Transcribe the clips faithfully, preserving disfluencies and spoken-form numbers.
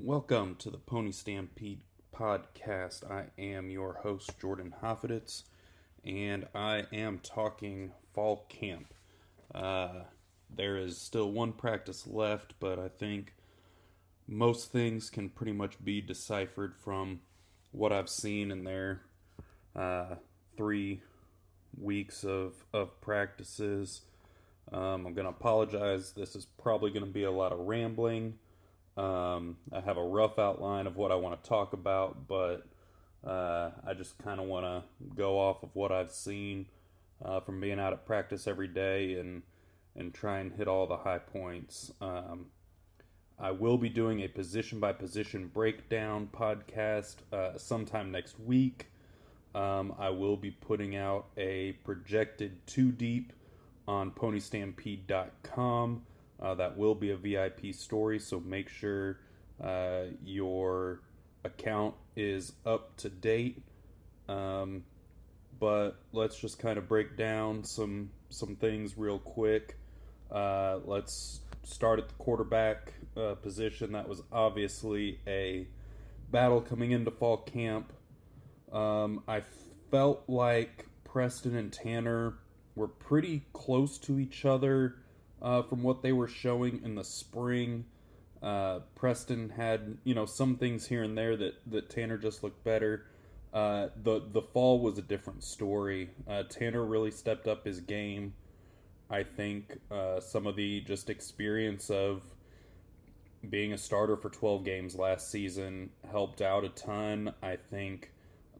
Welcome to the Pony Stampede Podcast. I am your host, Jordan Hoffeditz, and I am talking fall camp. Uh, there is still one practice left, but I think most things can pretty much be deciphered from what I've seen in their uh, three weeks of, of practices. Um, I'm going to apologize. This is probably going to be a lot of rambling. Um, I have a rough outline of what I want to talk about, but uh, I just kind of want to go off of what I've seen uh, from being out at practice every day and and try and hit all the high points. Um, I will be doing a position-by-position breakdown podcast uh, sometime next week. Um, I will be putting out a projected two-deep on pony stampede dot com. Uh, that will be a V I P story, so make sure uh, your account is up to date. Um, but let's just kind of break down some some things real quick. Uh, let's start at the quarterback uh, position. That was obviously a battle coming into fall camp. Um, I felt like Preston and Tanner were pretty close to each other. Uh, from what they were showing in the spring, uh, Preston had, you know, some things here and there that, that Tanner just looked better. Uh, the the fall was a different story. Uh, Tanner really stepped up his game. I think uh, some of the just experience of being a starter for twelve games last season helped out a ton. I think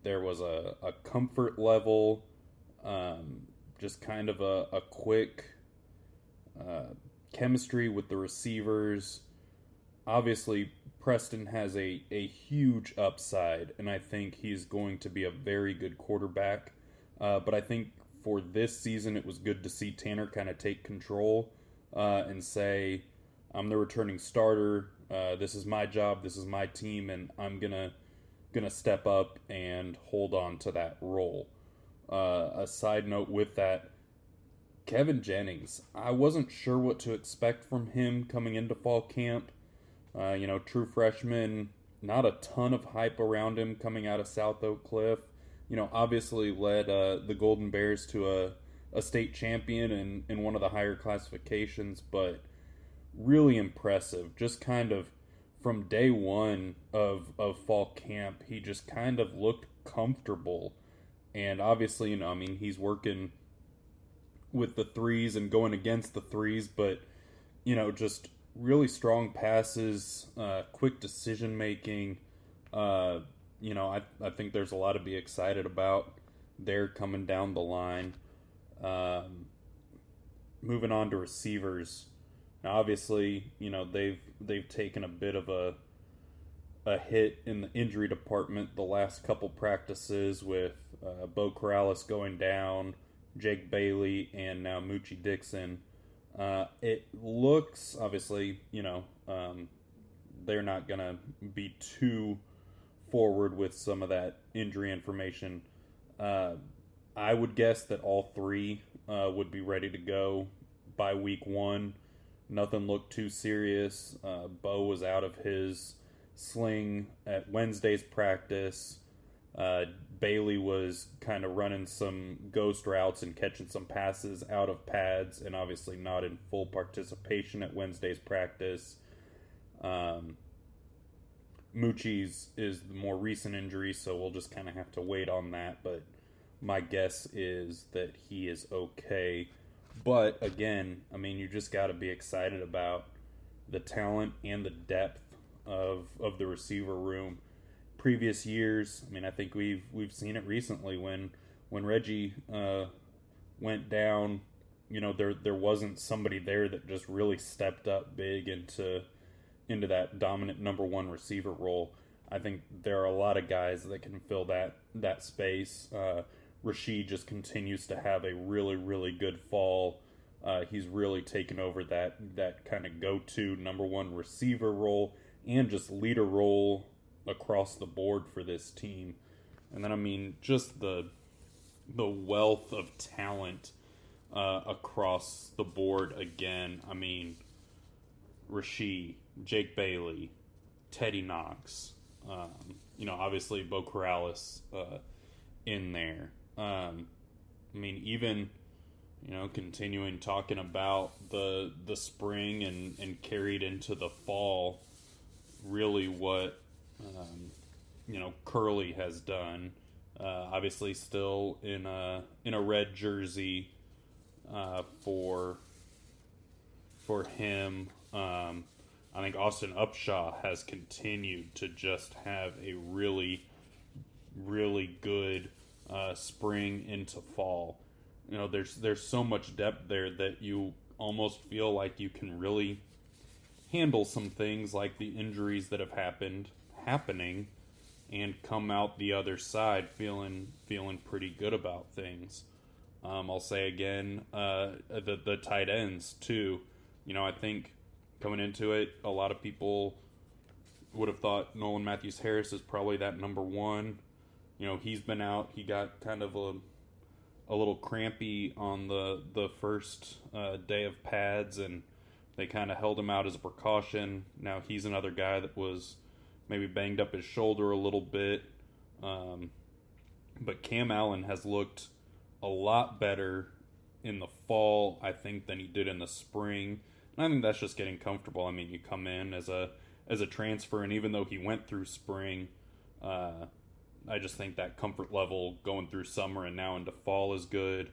there was a, a comfort level, um, just kind of a, a quick... Uh, chemistry with the receivers. Obviously, Preston has a, a huge upside, and I think he's going to be a very good quarterback. Uh, but I think for this season, it was good to see Tanner kind of take control uh, and say, I'm the returning starter. Uh, this is my job. This is my team, and I'm gonna gonna step up and hold on to that role. Uh, a side note with that, Kevin Jennings, I wasn't sure what to expect from him coming into fall camp. Uh, you know, true freshman, not a ton of hype around him coming out of South Oak Cliff. You know, obviously led uh, the Golden Bears to a, a state champion in, in one of the higher classifications, but really impressive. Just kind of from day one of, of fall camp, he just kind of looked comfortable. And obviously, you know, I mean, he's working with the threes and going against the threes, but, you know, just really strong passes, uh, quick decision-making. Uh, you know, I, I think there's a lot to be excited about there coming down the line. Um, moving on to receivers. Now, obviously, you know, they've, they've taken a bit of a, a hit in the injury department the last couple practices with uh, Bo Corrales going down, Jake Bailey, and now Moochie Dixon. Uh, it looks, obviously, you know, um, they're not going to be too forward with some of that injury information. Uh, I would guess that all three uh, would be ready to go by week one. Nothing looked too serious. Uh, Bo was out of his sling at Wednesday's practice. Uh, Bailey was kind of running some ghost routes and catching some passes out of pads, and obviously not in full participation at Wednesday's practice. Um, Moochie's is the more recent injury, so we'll just kind of have to wait on that, but my guess is that he is okay. But again, I mean, you just got to be excited about the talent and the depth of, of the receiver room. Previous years, I mean, I think we've we've seen it recently when when Reggie uh, went down. You know, there there wasn't somebody there that just really stepped up big into into that dominant number one receiver role. I think there are a lot of guys that can fill that that space. Uh, Rasheed just continues to have a really really good fall. Uh, he's really taken over that that kind of go to number one receiver role and just leader role across the board for this team. And then, I mean, just the the wealth of talent uh, across the board again. I mean, Rasheed, Jake Bailey, Teddy Knox. Um, you know, obviously Bo Corrales uh, in there. Um, I mean, even, you know, continuing talking about the the spring and, and carried into the fall, really what, um, you know, Curly has done. Uh, obviously still in a in a red jersey uh, for for him. Um, I think Austin Upshaw has continued to just have a really, really good uh, spring into fall. You know, there's there's so much depth there that you almost feel like you can really handle some things like the injuries that have happened happening. And come out the other side feeling feeling pretty good about things. Um, I'll say again, uh, the the tight ends too. You know, I think coming into it, a lot of people would have thought Nolan Matthews Harris is probably that number one. You know, he's been out. He got kind of a a little crampy on the the first uh, day of pads, and they kind of held him out as a precaution. Now he's another guy that was. Maybe banged up his shoulder a little bit. Um, but Cam Allen has looked a lot better in the fall, I think, than he did in the spring. And I think that's just getting comfortable. I mean, you come in as a as a transfer, and even though he went through spring, uh, I just think that comfort level going through summer and now into fall is good.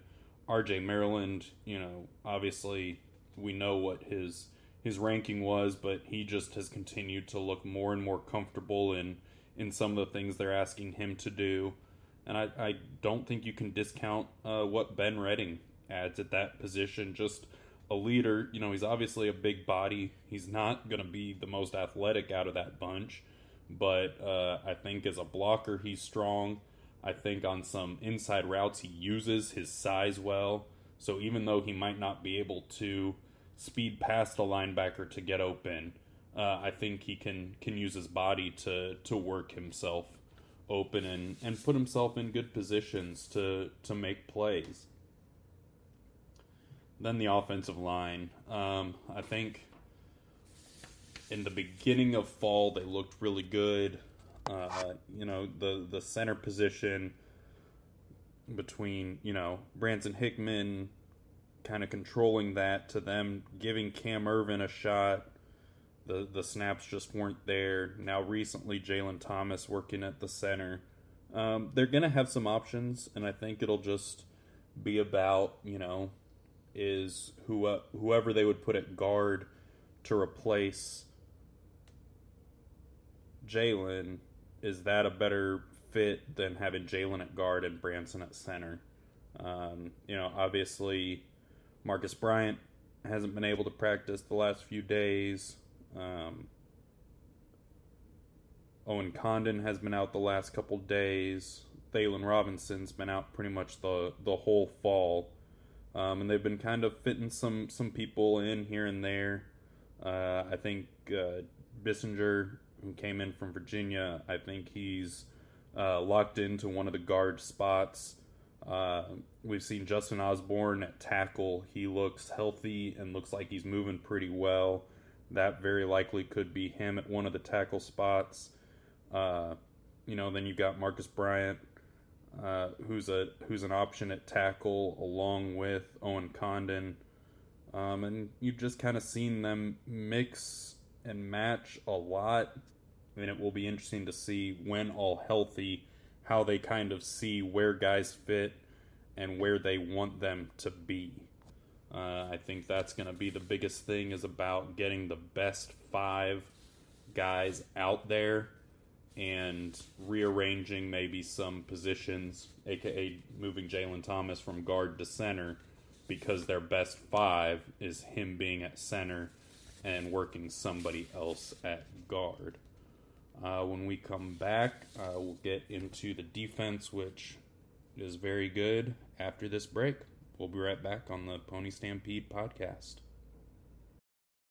R J. Maryland, you know, obviously we know what his... his ranking was, but he just has continued to look more and more comfortable in, in some of the things they're asking him to do. And I, I don't think you can discount uh, what Ben Redding adds at that position. Just a leader. You know, he's obviously a big body. He's not going to be the most athletic out of that bunch. But uh, I think as a blocker, he's strong. I think on some inside routes, he uses his size well. So even though he might not be able to speed past a linebacker to get open, uh, I think he can can use his body to to work himself open and, and put himself in good positions to to make plays. Then the offensive line. Um, I think in the beginning of fall they looked really good. Uh, you know, the, the center position between, you know, Branson Hickman kind of controlling that to them giving Cam Irvin a shot. The the snaps just weren't there. Now recently Jalen Thomas working at the center. Um, they're going to have some options, and I think it'll just be about, you know, is who uh, whoever they would put at guard to replace Jalen, is that a better fit than having Jalen at guard and Branson at center? Um, you know, obviously Marcus Bryant hasn't been able to practice the last few days. Um, Owen Condon has been out the last couple days. Thalen Robinson's been out pretty much the, the whole fall. Um, and they've been kind of fitting some, some people in here and there. Uh, I think uh, Bissinger, who came in from Virginia, I think he's uh, locked into one of the guard spots. Uh, we've seen Justin Osborne at tackle. He looks healthy and looks like he's moving pretty well. That very likely could be him at one of the tackle spots. Uh, you know, then you've got Marcus Bryant, uh, who's a who's an option at tackle, along with Owen Condon. Um, and you've just kind of seen them mix and match a lot. I mean, it will be interesting to see when all healthy how they kind of see where guys fit and where they want them to be. Uh, I think that's going to be the biggest thing, is about getting the best five guys out there and rearranging maybe some positions, a k a moving Jalen Thomas from guard to center, because their best five is him being at center and working somebody else at guard. Uh, when we come back, uh, we'll get into the defense, which is very good after this break. We'll be right back on the Pony Stampede podcast.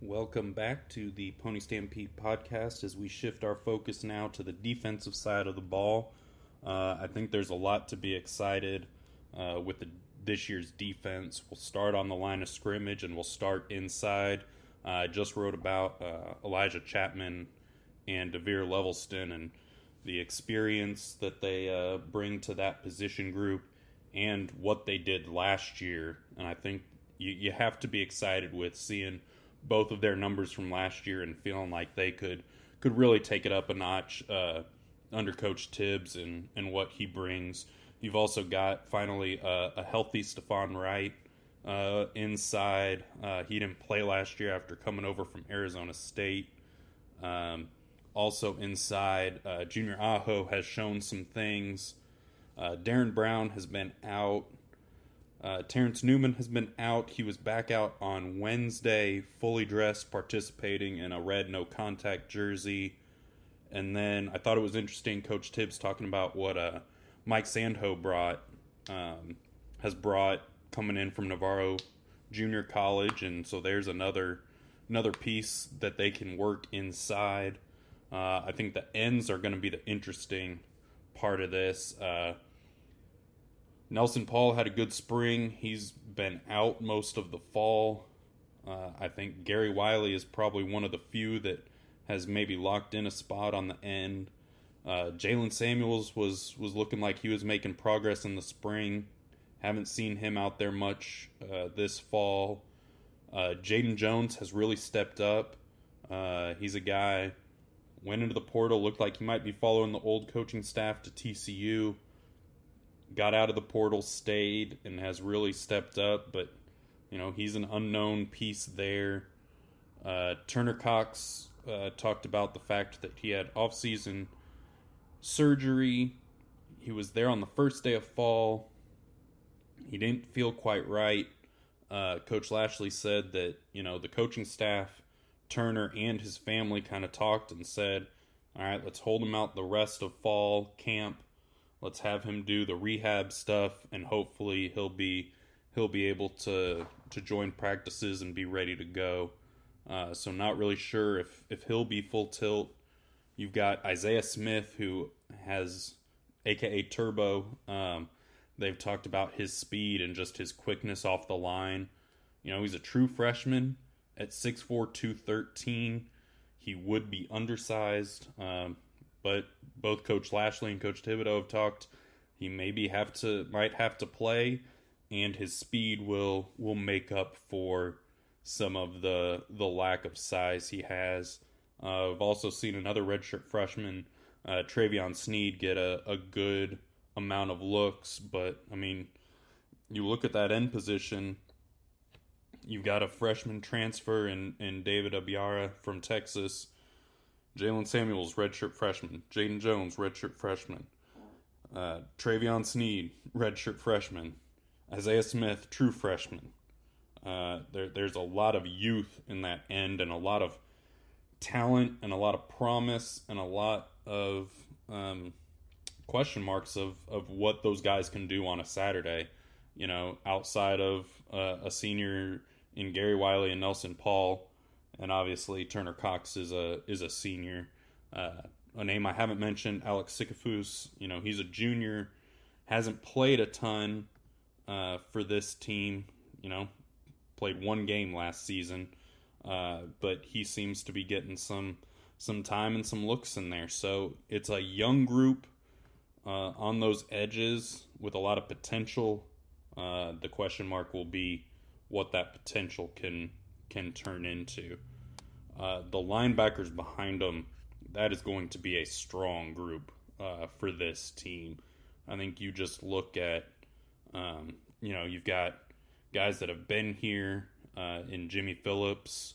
Welcome back to the Pony Stampede podcast as we shift our focus now to the defensive side of the ball. Uh, I think there's a lot to be excited uh, with the, this year's defense. We'll start on the line of scrimmage and we'll start inside. Uh, I just wrote about uh, Elijah Chapman and Devere Levelston and the experience that they uh, bring to that position group and what they did last year. And I think you, you have to be excited with seeing both of their numbers from last year and feeling like they could could really take it up a notch uh, under Coach Tibbs and, and what he brings. You've also got, finally, uh, a healthy Stephon Wright uh, inside. Uh, he didn't play last year after coming over from Arizona State. Um, also inside, uh, Junior Aho has shown some things. Uh, Darren Brown has been out. Uh, Terrence Newman has been out. He was back out on Wednesday, fully dressed, participating in a red no-contact jersey. And then I thought it was interesting, Coach Tibbs talking about what uh, Mike Sandho brought, um, has brought coming in from Navarro Junior College. And so there's another, another piece that they can work inside. Uh, I think the ends are going to be the interesting part of this. Uh Nelson Paul had a good spring. He's been out most of the fall. Uh, I think Gary Wiley is probably one of the few that has maybe locked in a spot on the end. Uh, Jalen Samuels was, was looking like he was making progress in the spring. Haven't seen him out there much uh, this fall. Uh, Jaden Jones has really stepped up. Uh, he's a guy, went into the portal, looked like he might be following the old coaching staff to T C U. Got out of the portal, stayed, and has really stepped up. But, you know, he's an unknown piece there. Uh, Turner Cox uh, talked about the fact that he had offseason surgery. He was there on the first day of fall. He didn't feel quite right. Uh, Coach Lashley said that, you know, the coaching staff, Turner and his family kind of talked and said, all right, let's hold him out the rest of fall camp. Let's have him do the rehab stuff, and hopefully he'll be he'll be able to to join practices and be ready to go. Uh, so not really sure if, if he'll be full tilt. You've got Isaiah Smith, who has, a k a. Turbo. Um, they've talked about his speed and just his quickness off the line. You know, he's a true freshman at six four, two thirteen. He would be undersized. Um But both Coach Lashley and Coach Thibodeau have talked. He maybe have to might have to play, and his speed will will make up for some of the the lack of size he has. Uh, I've also seen another redshirt freshman, uh, Travion Sneed, get a, a good amount of looks. But I mean, you look at that end position. You've got a freshman transfer in in David Abiara from Texas. Jalen Samuels, redshirt freshman. Jaden Jones, redshirt freshman. Uh, Travion Sneed, redshirt freshman. Isaiah Smith, true freshman. Uh, there, there's a lot of youth in that end and a lot of talent and a lot of promise and a lot of um, question marks of, of what those guys can do on a Saturday, you know, outside of uh, a senior in Gary Wiley and Nelson Paul. And obviously, Turner Cox is a is a senior. Uh, a name I haven't mentioned, Alex Sikafus. You know, he's a junior, hasn't played a ton uh, for this team. You know, played one game last season, uh, but he seems to be getting some some time and some looks in there. So it's a young group uh, on those edges with a lot of potential. Uh, the question mark will be what that potential can. can turn into. Uh, the linebackers behind them, that is going to be a strong group uh, for this team. I think you just look at, um, you know, you've got guys that have been here, uh, in Jimmy Phillips.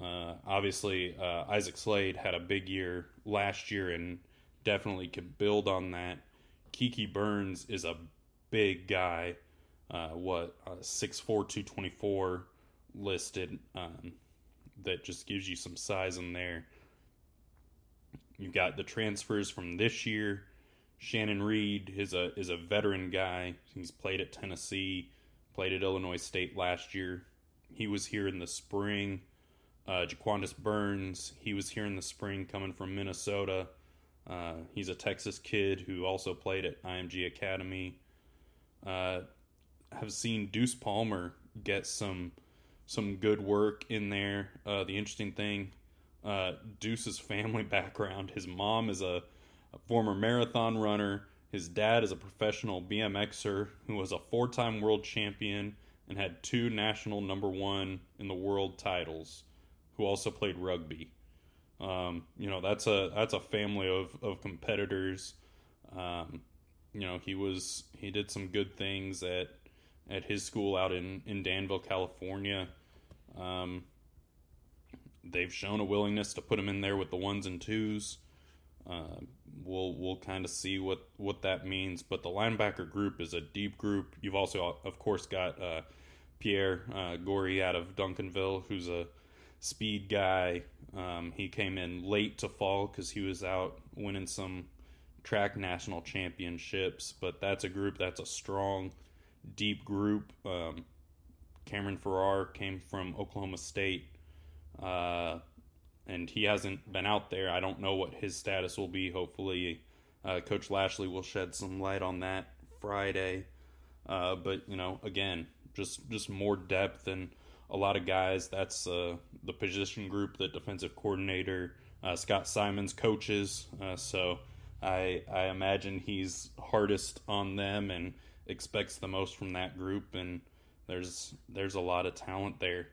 Uh, obviously, uh, Isaac Slade had a big year last year and definitely could build on that. Kiki Burns is a big guy. Uh, what, uh, six four, two twenty-four listed. Um, that just gives you some size in there. You've got the transfers from this year. Shannon Reed is a is a veteran guy. He's played at Tennessee, played at Illinois State last year. He was here in the spring. Uh, Jaquandus Burns, he was here in the spring coming from Minnesota. Uh, he's a Texas kid who also played at I M G Academy. Uh, have seen Deuce Palmer get some some good work in there. Uh, the interesting thing, uh, Deuce's family background, his mom is a, a former marathon runner. His dad is a professional B M Xer who was a four-time world champion and had two national number one in the world titles, who also played rugby. Um, you know, that's a that's a family of, of competitors. Um, you know, he was he did some good things at at his school out in, in Danville, California. Um, they've shown a willingness to put him in there with the ones and twos. Uh, we'll we'll kind of see what, what that means. But the linebacker group is a deep group. You've also, of course, got uh, Pierre uh, Gorey out of Duncanville, who's a speed guy. Um, he came in late to fall because he was out winning some track national championships. But that's a group that's a strong, deep group. Um, Cameron Farrar came from Oklahoma State, uh, and he hasn't been out there. I don't know what his status will be. Hopefully, uh, Coach Lashley will shed some light on that Friday. Uh, but, you know, again, just, just more depth and a lot of guys. That's uh, the position group, the defensive coordinator, uh, Scott Simons coaches. Uh, so I, I imagine he's hardest on them and expects the most from that group, and there's there's a lot of talent there.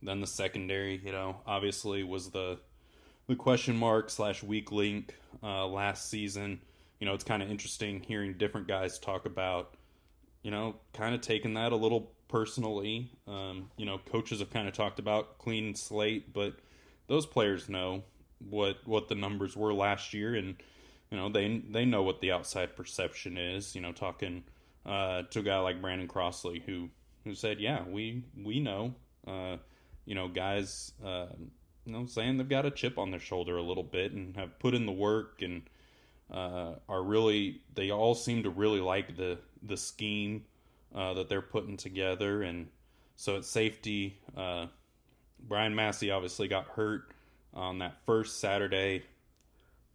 Then the secondary, you know, obviously was the the question mark slash weak link uh, last season. You know, it's kind of interesting hearing different guys talk about, you know, kind of taking that a little personally. Um, you know, coaches have kind of talked about clean slate, but those players know what what the numbers were last year, and you know, they they know what the outside perception is. You know, talking uh, to a guy like Brandon Crossley, who who said, yeah, we we know. Uh, you know, guys, uh, you know, saying they've got a chip on their shoulder a little bit and have put in the work, and uh, are really, they all seem to really like the the scheme uh, that they're putting together. And so at safety, uh, Brian Massey obviously got hurt on that first Saturday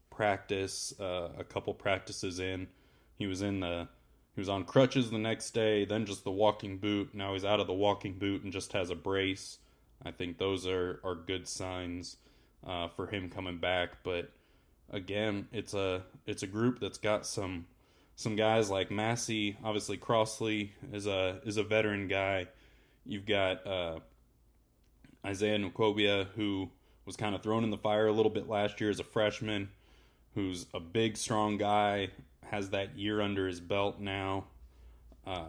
practice, uh, a couple practices in. He was in the, he was on crutches the next day, then just the walking boot. Now he's out of the walking boot and just has a brace. I think those are, are good signs uh, for him coming back. But again, it's a it's a group that's got some some guys like Massey. Obviously, Crossley is a is a veteran guy. You've got uh, Isaiah Nkwobia, who was kind of thrown in the fire a little bit last year as a freshman, who's a big, strong guy, has that year under his belt now. Uh,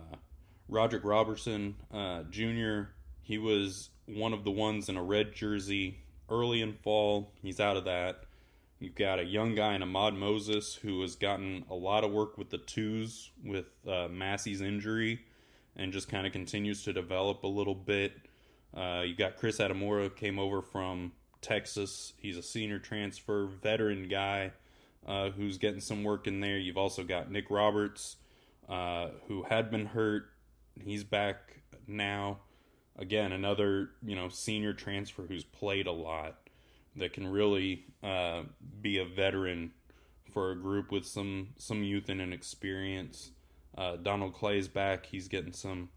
Roderick Robertson uh, Junior, he was one of the ones in a red jersey early in fall. He's out of that. You've got a young guy in Ahmad Moses who has gotten a lot of work with the twos with uh, Massey's injury and just kind of continues to develop a little bit. Uh, you've got Chris Adamora, came over from Texas. He's a senior transfer, veteran guy. Uh, who's getting some work in there. You've also got Nick Roberts, uh, who had been hurt. He's back now. Again, another, you know, senior transfer who's played a lot that can really uh, be a veteran for a group with some, some youth and inexperience. Uh, Donald Clay's back. He's getting some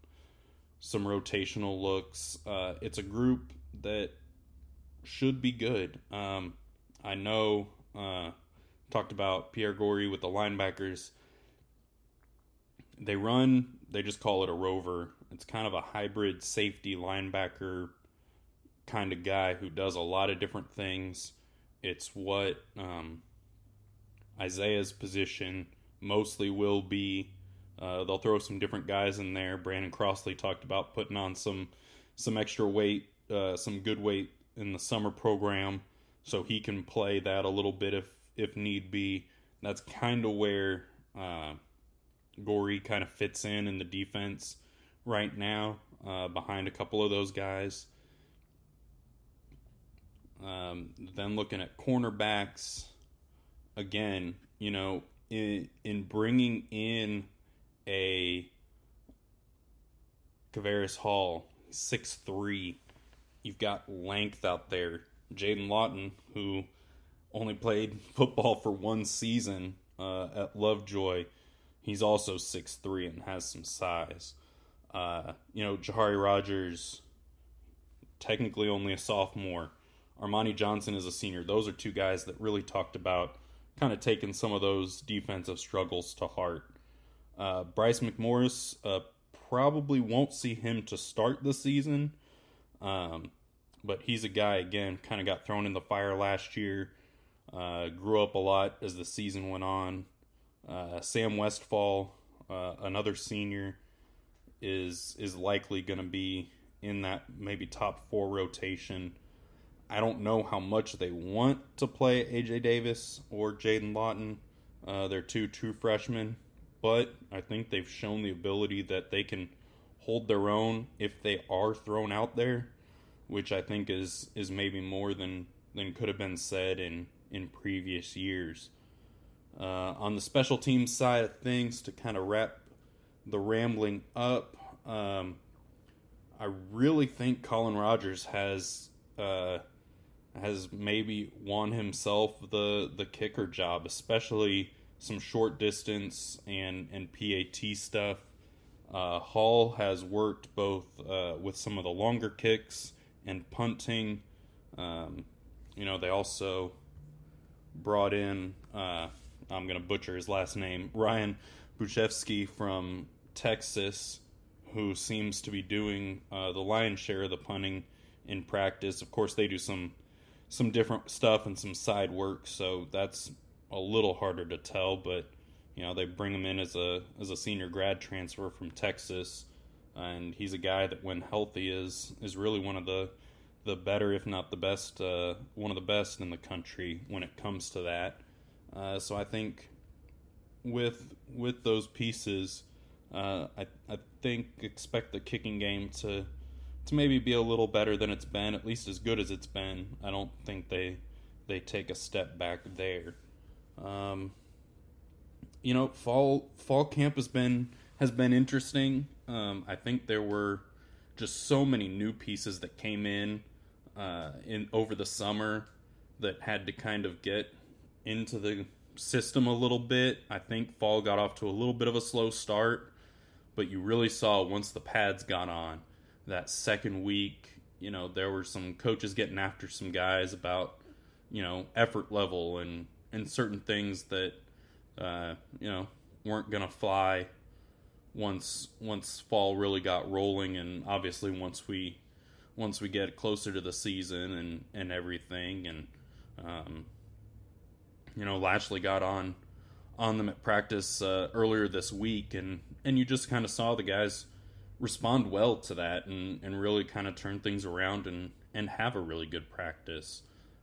some rotational looks. Uh, it's a group that should be good. Um, I know... Uh, Talked about Pierre Gorey with the linebackers. They run, they just call it a rover. It's kind of a hybrid safety linebacker kind of guy who does a lot of different things. It's what um, Isaiah's position mostly will be. Uh, they'll throw some different guys in there. Brandon Crossley talked about putting on some some extra weight, uh, some good weight in the summer program, so he can play that a little bit if, if need be. That's kind of where uh, Gorey kind of fits in in the defense right now, uh, behind a couple of those guys. Um, then looking at cornerbacks, again, you know, in, in bringing in a Kavaris Hall, six three, you've got length out there. Jaden Lawton, who only played football for one season uh, at Lovejoy, he's also six three and has some size. Uh, you know, Jahari Rogers, technically only a sophomore. Armani Johnson is a senior. Those are two guys that really talked about kind of taking some of those defensive struggles to heart. Uh, Bryce McMorris, uh, probably won't see him to start the season, um, but he's a guy, again, kind of got thrown in the fire last year. Uh, grew up a lot as the season went on. Uh, Sam Westfall, uh, another senior, is is likely going to be in that maybe top four rotation. I don't know how much they want to play A J Davis or Jaden Lawton. Uh, they're two true freshmen, but I think they've shown the ability that they can hold their own if they are thrown out there, which I think is is maybe more than, than could have been said in in previous years. Uh, on the special team side of things, to kind of wrap the rambling up, um, I really think Colin Rogers has uh, has maybe won himself the the kicker job, especially some short distance and, and P A T stuff. Uh, Hall has worked both uh, with some of the longer kicks and punting. Um, you know, they also brought in, uh, I'm going to butcher his last name, Ryan Buchevsky from Texas, who seems to be doing uh, the lion's share of the punting in practice. Of course, they do some some different stuff and some side work, so that's a little harder to tell. But, you know, they bring him in as a as a senior grad transfer from Texas, and he's a guy that, when healthy, is is really one of the the better, if not the best, uh, one of the best in the country when it comes to that. Uh, so I think with with those pieces, uh, I I think expect the kicking game to to maybe be a little better than it's been, at least as good as it's been. I don't think they they take a step back there. Um, you know, fall fall camp has been has been interesting. Um, I think there were just so many new pieces that came in. Uh, in over the summer that had to kind of get into the system a little bit. I think fall got off to a little bit of a slow start, but you really saw once the pads got on that second week, you know, there were some coaches getting after some guys about, you know, effort level and, and certain things that, uh, you know, weren't going to fly once, once fall really got rolling. And obviously once we, once we get closer to the season and, and everything. And, um, you know, Lashley got on, on them at practice, uh, earlier this week. And, and you just kind of saw the guys respond well to that and, and really kind of turn things around and, and have a really good practice.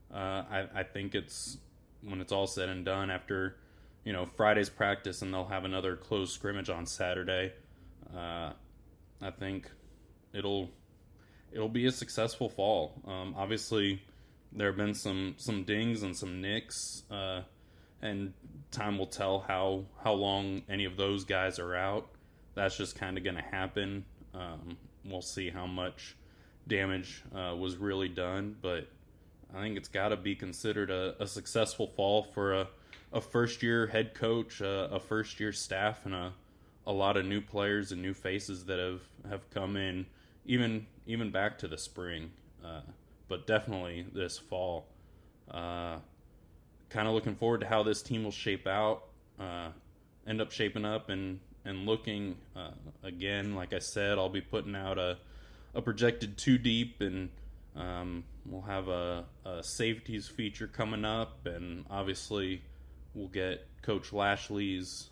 Uh, I, I think it's when it's all said and done after, you know, Friday's practice, and they'll have another closed scrimmage on Saturday. Uh, I think it'll, it'll be a successful fall. Um, obviously, there have been some, some dings and some nicks, uh, and time will tell how, how long any of those guys are out. That's just kind of going to happen. Um, we'll see how much damage uh, was really done, but I think it's got to be considered a, a successful fall for a, a first-year head coach, a, a first-year staff, and a, a lot of new players and new faces that have, have come in, even even back to the spring. Uh, but definitely this fall. Uh, kind of looking forward to how this team will shape out, uh, end up shaping up and, and looking. Uh, again, like I said, I'll be putting out a, a projected two deep, and um, we'll have a, a safeties feature coming up, and obviously we'll get Coach Lashley's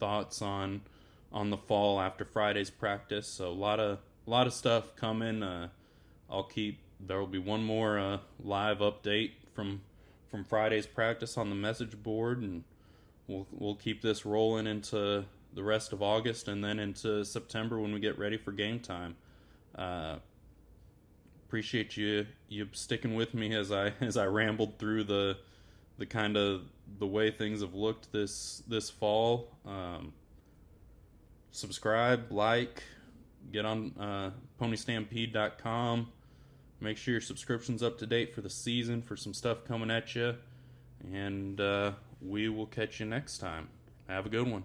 thoughts on on the fall after Friday's practice. So a lot of a lot of stuff coming. Uh, I'll keep. There will be one more uh, live update from from Friday's practice on the message board, and we'll we'll keep this rolling into the rest of August and then into September when we get ready for game time. Uh, appreciate you you sticking with me as I as I rambled through the the kind of the way things have looked this this fall. Um, subscribe, like, get on uh, pony stampede dot com. Make sure your subscription's up to date for the season for some stuff coming at you, and uh, we will catch you next time. Have a good one.